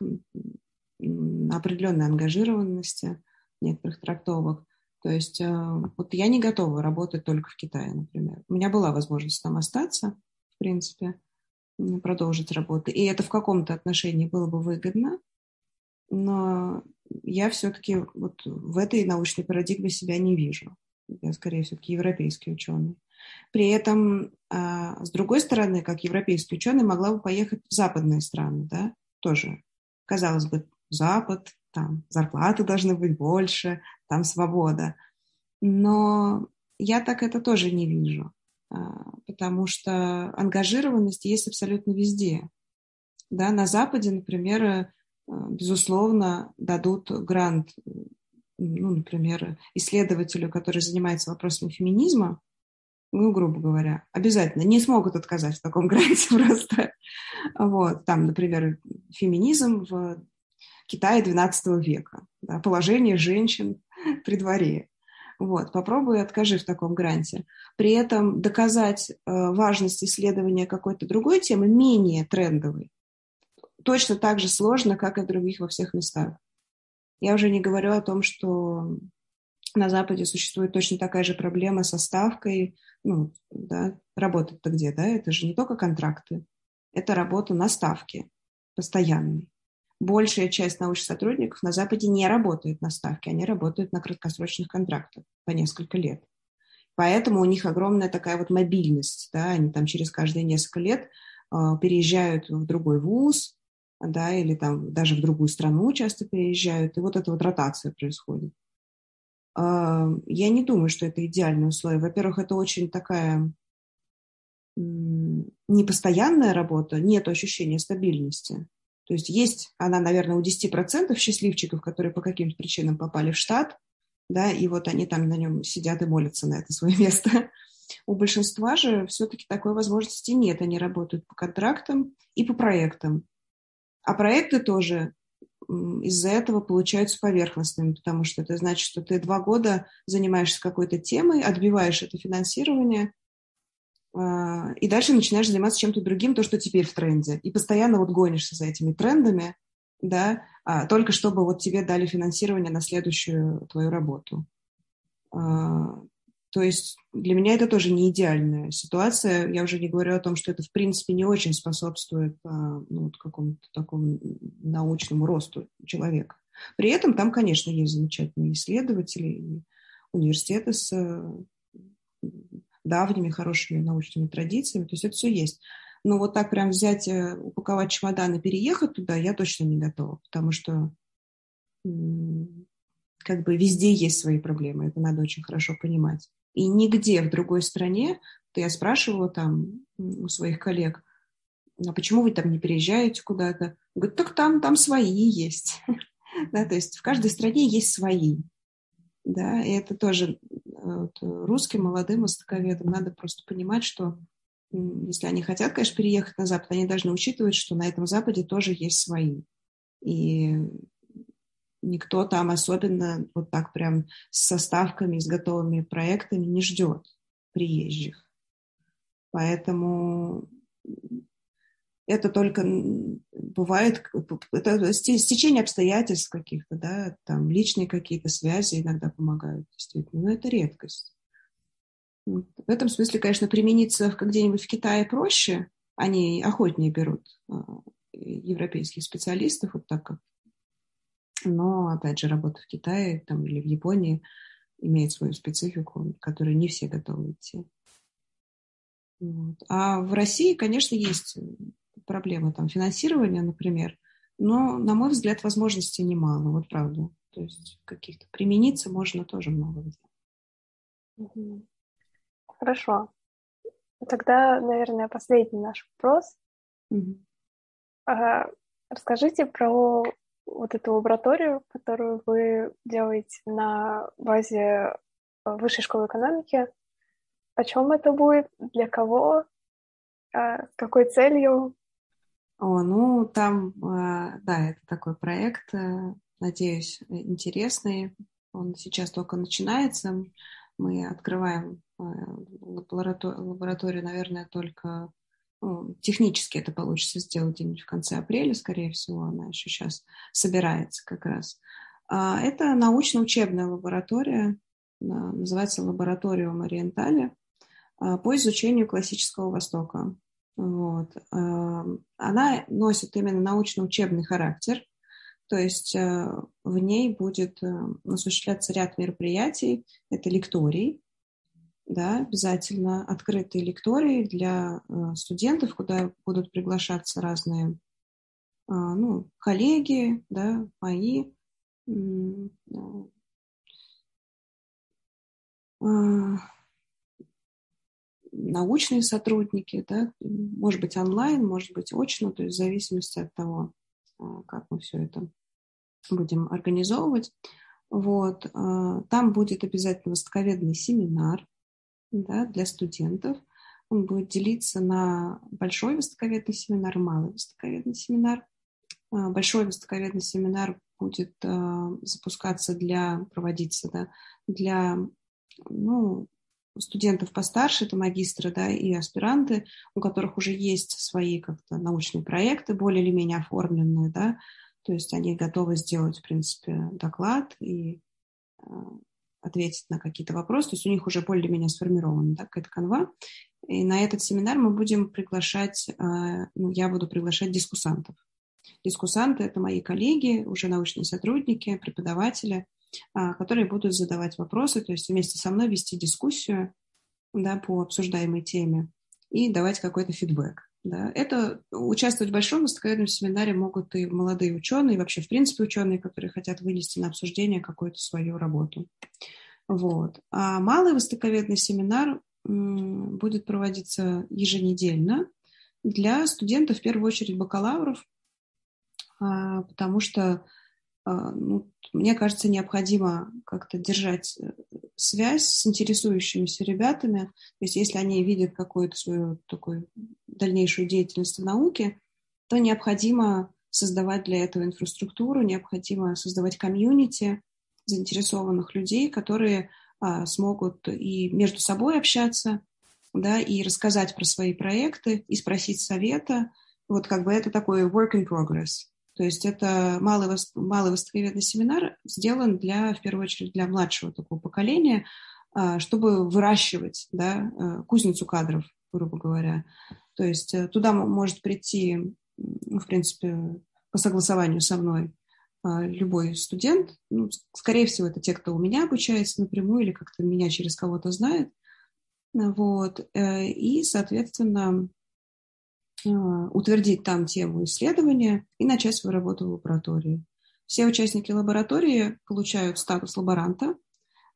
на определенной ангажированности некоторых трактовок. То есть вот я не готова работать только в Китае, например. У меня была возможность там остаться, в принципе, продолжить работу. И это в каком-то отношении было бы выгодно, но я все-таки вот в этой научной парадигме себя не вижу. Я, скорее, все-таки европейский ученый. При этом, с другой стороны, как европейский ученый, могла бы поехать в западные страны, да, тоже. Казалось бы, Запад, там зарплаты должны быть больше, там свобода. Но я так это тоже не вижу, потому что ангажированность есть абсолютно везде. Да, на Западе, например, безусловно, дадут грант, ну, например, исследователю, который занимается вопросами феминизма, ну, грубо говоря, обязательно не смогут отказать в таком гранте просто. Вот, там, например, феминизм в Китае двенадцатого века, да, положение женщин при дворе. Вот, попробуй откажи в таком гранте. При этом доказать э, важность исследования какой-то другой темы, менее трендовой, точно так же сложно, как и в других во всех местах. Я уже не говорю о том, что на Западе существует точно такая же проблема со ставкой. Ну, да, работать-то где, да? Это же не только контракты. Это работа на ставке постоянной. Большая часть научных сотрудников на Западе не работает на ставке. Они работают на краткосрочных контрактах по несколько лет. Поэтому у них огромная такая вот мобильность. Да? Они там через каждые несколько лет э, переезжают в другой вуз, да, или там даже в другую страну часто переезжают. И вот эта вот ротация происходит. Я не думаю, что это идеальные условия. Во-первых, это очень такая непостоянная работа, нет ощущения стабильности. То есть есть она, наверное, у десяти процентов счастливчиков, которые по каким-то причинам попали в штат, да, и вот они там на нем сидят и молятся на это свое место. У большинства же все-таки такой возможности нет. Они работают по контрактам и по проектам. А проекты тоже из-за этого получаются поверхностными, потому что это значит, что ты два года занимаешься какой-то темой, отбиваешь это финансирование, и дальше начинаешь заниматься чем-то другим, то, что теперь в тренде. И постоянно вот гонишься за этими трендами, да, только чтобы вот тебе дали финансирование на следующую твою работу. То есть для меня это тоже не идеальная ситуация. Я уже не говорю о том, что это, в принципе, не очень способствует, ну, вот какому-то такому научному росту человека. При этом там, конечно, есть замечательные исследователи и университеты с давними хорошими научными традициями. То есть это все есть. Но вот так прям взять, упаковать чемодан и переехать туда я точно не готова, потому что как бы везде есть свои проблемы. Это надо очень хорошо понимать. И нигде в другой стране, то я спрашивала там у своих коллег, а почему вы там не переезжаете куда-то? Говорят, так там, там свои есть. Да, то есть в каждой стране есть свои. Да, и это тоже вот, русским молодым востоковедам надо просто понимать, что если они хотят, конечно, переехать на Запад, они должны учитывать, что на этом Западе тоже есть свои. И никто там особенно вот так прям с составками, с готовыми проектами не ждет приезжих. Поэтому это только бывает, это стечение обстоятельств каких-то, да, там личные какие-то связи иногда помогают, действительно, но это редкость. Вот. В этом смысле, конечно, примениться где-нибудь в Китае проще, они охотнее берут европейских специалистов, вот так как. Но, опять же, работа в Китае там, или в Японии имеет свою специфику, к которой не все готовы идти. Вот. А в России, конечно, есть проблема там, финансирования, например, но, на мой взгляд, возможностей немало, вот правда. То есть каких-то примениться можно тоже много где. Хорошо. Тогда, наверное, последний наш вопрос. Mm-hmm. А, расскажите про вот эту лабораторию, которую вы делаете на базе Высшей школы экономики. О чем это будет, для кого, с какой целью? О, ну, там, да, это такой проект, надеюсь, интересный. Он сейчас только начинается. Мы открываем лабораторию, наверное, только... Ну, технически это получится сделать где-нибудь в конце апреля, скорее всего, она еще сейчас собирается как раз. Это научно-учебная лаборатория, называется Лабораториум Ориентали, по изучению классического Востока. Вот. Она носит именно научно-учебный характер, то есть в ней будет осуществляться ряд мероприятий, это лекторий, да, обязательно открытые лектории для э, студентов, куда будут приглашаться разные э, ну, коллеги, да, мои, э, э, научные сотрудники, да, может быть, онлайн, может быть, очно, то есть в зависимости от того, э, как мы все это будем организовывать. Вот, э, там будет обязательно востоковедный семинар, да, для студентов. Он будет делиться на большой востоковедный семинар и малый востоковедный семинар. Большой востоковедный семинар будет э, запускаться для, проводиться, да, для ну, студентов постарше, это магистры, да, и аспиранты, у которых уже есть свои как-то научные проекты, более или менее оформленные, да, то есть они готовы сделать, в принципе, доклад и э, ответить на какие-то вопросы, то есть у них уже более-менее сформирована, да, какая-то канва. И на этот семинар мы будем приглашать, ну, я буду приглашать дискуссантов. Дискуссанты – это мои коллеги, уже научные сотрудники, преподаватели, которые будут задавать вопросы, то есть вместе со мной вести дискуссию, да, по обсуждаемой теме и давать какой-то фидбэк. Да. Это, участвовать в большом востоковедном семинаре могут и молодые ученые, и вообще, в принципе, ученые, которые хотят вынести на обсуждение какую-то свою работу. Вот. А малый востоковедный семинар м, будет проводиться еженедельно для студентов, в первую очередь, бакалавров, а, потому что, а, ну, мне кажется, необходимо как-то держать связь с интересующимися ребятами. То есть если они видят какую-то свою такую дальнейшую деятельность в науке, то необходимо создавать для этого инфраструктуру, необходимо создавать комьюнити заинтересованных людей, которые а, смогут и между собой общаться, да, и рассказать про свои проекты, и спросить совета. Вот как бы это такой work in progress. То есть это малый, малый востоковедный семинар сделан для, в первую очередь, для младшего такого поколения, чтобы выращивать, да, кузницу кадров, грубо говоря. То есть туда может прийти, в принципе, по согласованию со мной любой студент. Ну, скорее всего, это те, кто у меня обучается напрямую или как-то меня через кого-то знает. Вот. И, соответственно, утвердить там тему исследования и начать свою работу в лаборатории. Все участники лаборатории получают статус лаборанта.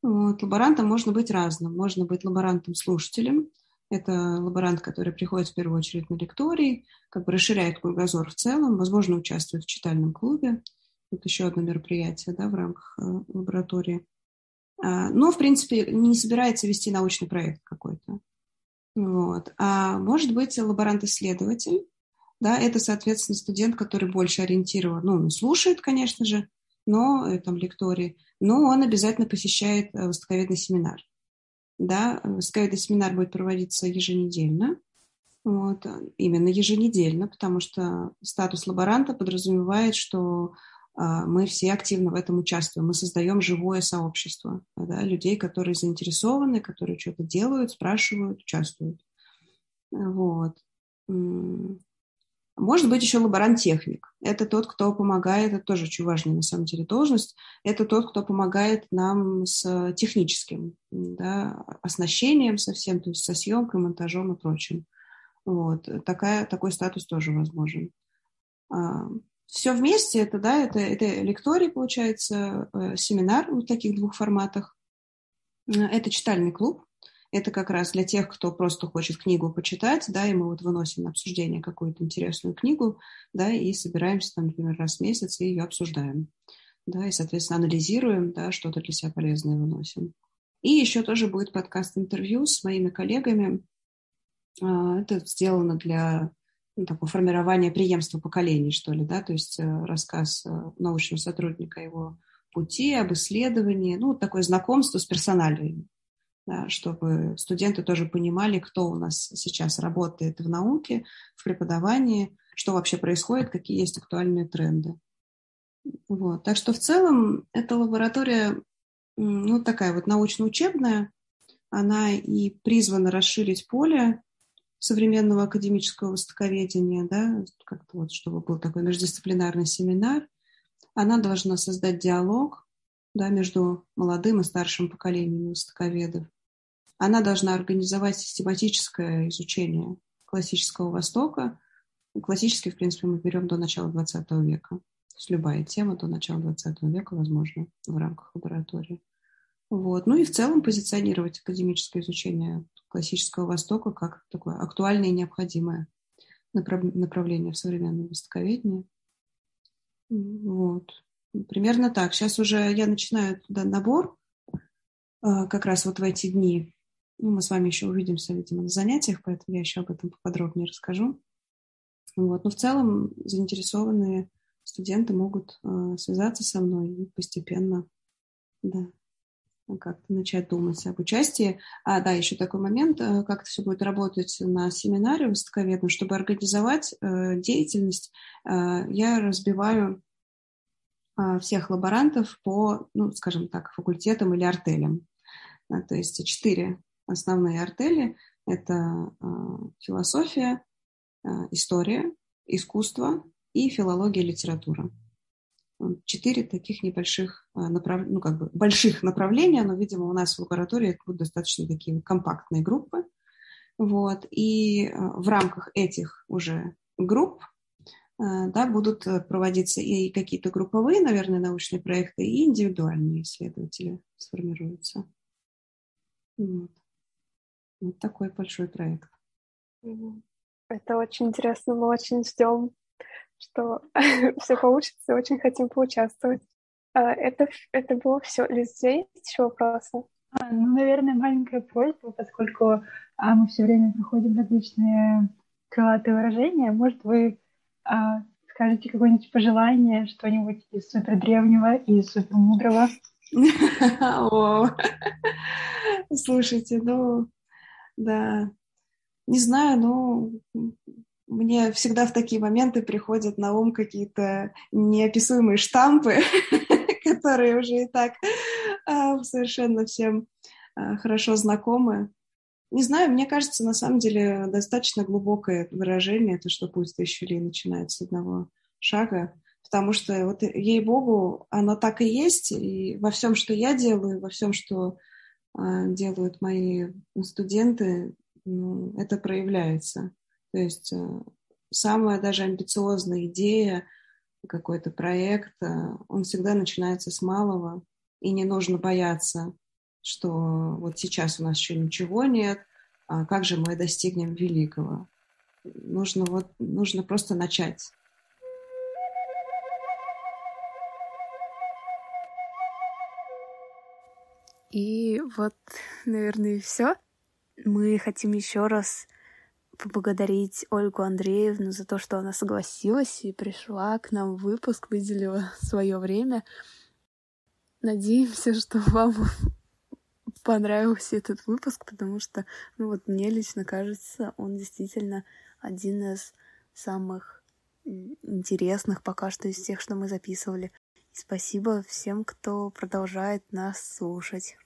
Вот. Лаборантом можно быть разным. Можно быть лаборантом-слушателем. Это лаборант, который приходит в первую очередь на лектории, как бы расширяет кругозор в целом, возможно, участвует в читальном клубе. Вот еще одно мероприятие, да, в рамках э, лаборатории. А, но, в принципе, не собирается вести научный проект какой-то. Вот. А может быть лаборант-исследователь, да, это, соответственно, студент, который больше ориентирован, ну, он слушает, конечно же, но, там, лектории, но он обязательно посещает востоковедный семинар, да, востоковедный семинар будет проводиться еженедельно, вот, именно еженедельно, потому что статус лаборанта подразумевает, что мы все активно в этом участвуем. Мы создаем живое сообщество, да, людей, которые заинтересованы, которые что-то делают, спрашивают, участвуют. Вот. Может быть, еще лаборант-техник. Это тот, кто помогает, это тоже очень важная на самом деле должность, это тот, кто помогает нам с техническим, да, оснащением совсем, то есть со съемкой, монтажом и прочим. Вот. Такая, такой статус тоже возможен. Все вместе, это, да, это, это лекторий, получается, семинар в таких двух форматах. Это читальный клуб. Это как раз для тех, кто просто хочет книгу почитать, да, и мы вот выносим на обсуждение какую-то интересную книгу, да, и собираемся там, например, раз в месяц и ее обсуждаем, да, и, соответственно, анализируем, да, что-то для себя полезное выносим. И еще тоже будет подкаст-интервью с моими коллегами. Это сделано для, ну, такого формирования преемства поколений, что ли, да, то есть рассказ научного сотрудника, его пути, об исследовании, ну, такое знакомство с персоналией, да, чтобы студенты тоже понимали, кто у нас сейчас работает в науке, в преподавании, что вообще происходит, какие есть актуальные тренды. Вот. Так что в целом эта лаборатория, ну, такая вот научно-учебная, она и призвана расширить поле современного академического востоковедения, да, как-то вот, чтобы был такой междисциплинарный семинар. Она должна создать диалог, да, между молодым и старшим поколениями востоковедов. Она должна организовать систематическое изучение классического Востока. Классический, в принципе, мы берем до начала двадцатого века. То есть любая тема до начала двадцатого века возможна в рамках лаборатории. Вот. Ну и в целом позиционировать академическое изучение классического Востока как такое актуальное и необходимое направление в современном востоковедении. Вот. Примерно так. Сейчас уже я начинаю туда набор как раз вот в эти дни. Ну, мы с вами еще увидимся, видимо, на занятиях, поэтому я еще об этом поподробнее расскажу. Вот. Но в целом заинтересованные студенты могут связаться со мной и постепенно, да, как-то начать думать об участии. А, да, еще такой момент, как это все будет работать на семинаре востоковедном. Чтобы организовать э, деятельность, э, я разбиваю э, всех лаборантов по, ну, скажем так, факультетам или артелям. А, то есть четыре основные артели. Это э, философия, э, история, искусство и филология и литература. Четыре таких небольших, направ... ну, как бы больших направления, но, видимо, у нас в лаборатории это будут достаточно такие компактные группы. Вот. И в рамках этих уже групп, да, будут проводиться и какие-то групповые, наверное, научные проекты, и индивидуальные исследователи сформируются. Вот, вот такой большой проект. Это очень интересно, мы очень ждем, что все получится, очень хотим поучаствовать. Это, это было все. Лиз, есть еще вопросы? А, ну, наверное, маленькая просьба, поскольку а, мы все время проходим различные крылатые выражения. Может, вы а, скажете какое-нибудь пожелание, что-нибудь из супердревнего и супермудрого? Слушайте, ну, да, не знаю, но... Мне всегда в такие моменты приходят на ум какие-то неописуемые штампы, которые уже и так совершенно всем хорошо знакомы. Не знаю, мне кажется, на самом деле достаточно глубокое выражение, то, что путь тысячу ли начинается с одного шага, потому что, вот, ей-богу, оно так и есть, и во всем, что я делаю, во всем, что делают мои студенты, это проявляется. То есть самая даже амбициозная идея, какой-то проект, он всегда начинается с малого, и не нужно бояться, что вот сейчас у нас еще ничего нет, а как же мы достигнем великого? Нужно, вот, нужно просто начать. И вот, наверное, и все. Мы хотим еще раз поблагодарить Ольгу Андреевну за то, что она согласилась и пришла к нам в выпуск, выделила свое время. Надеемся, что вам понравился этот выпуск, потому что, ну вот мне лично кажется, он действительно один из самых интересных пока что из тех, что мы записывали. И спасибо всем, кто продолжает нас слушать.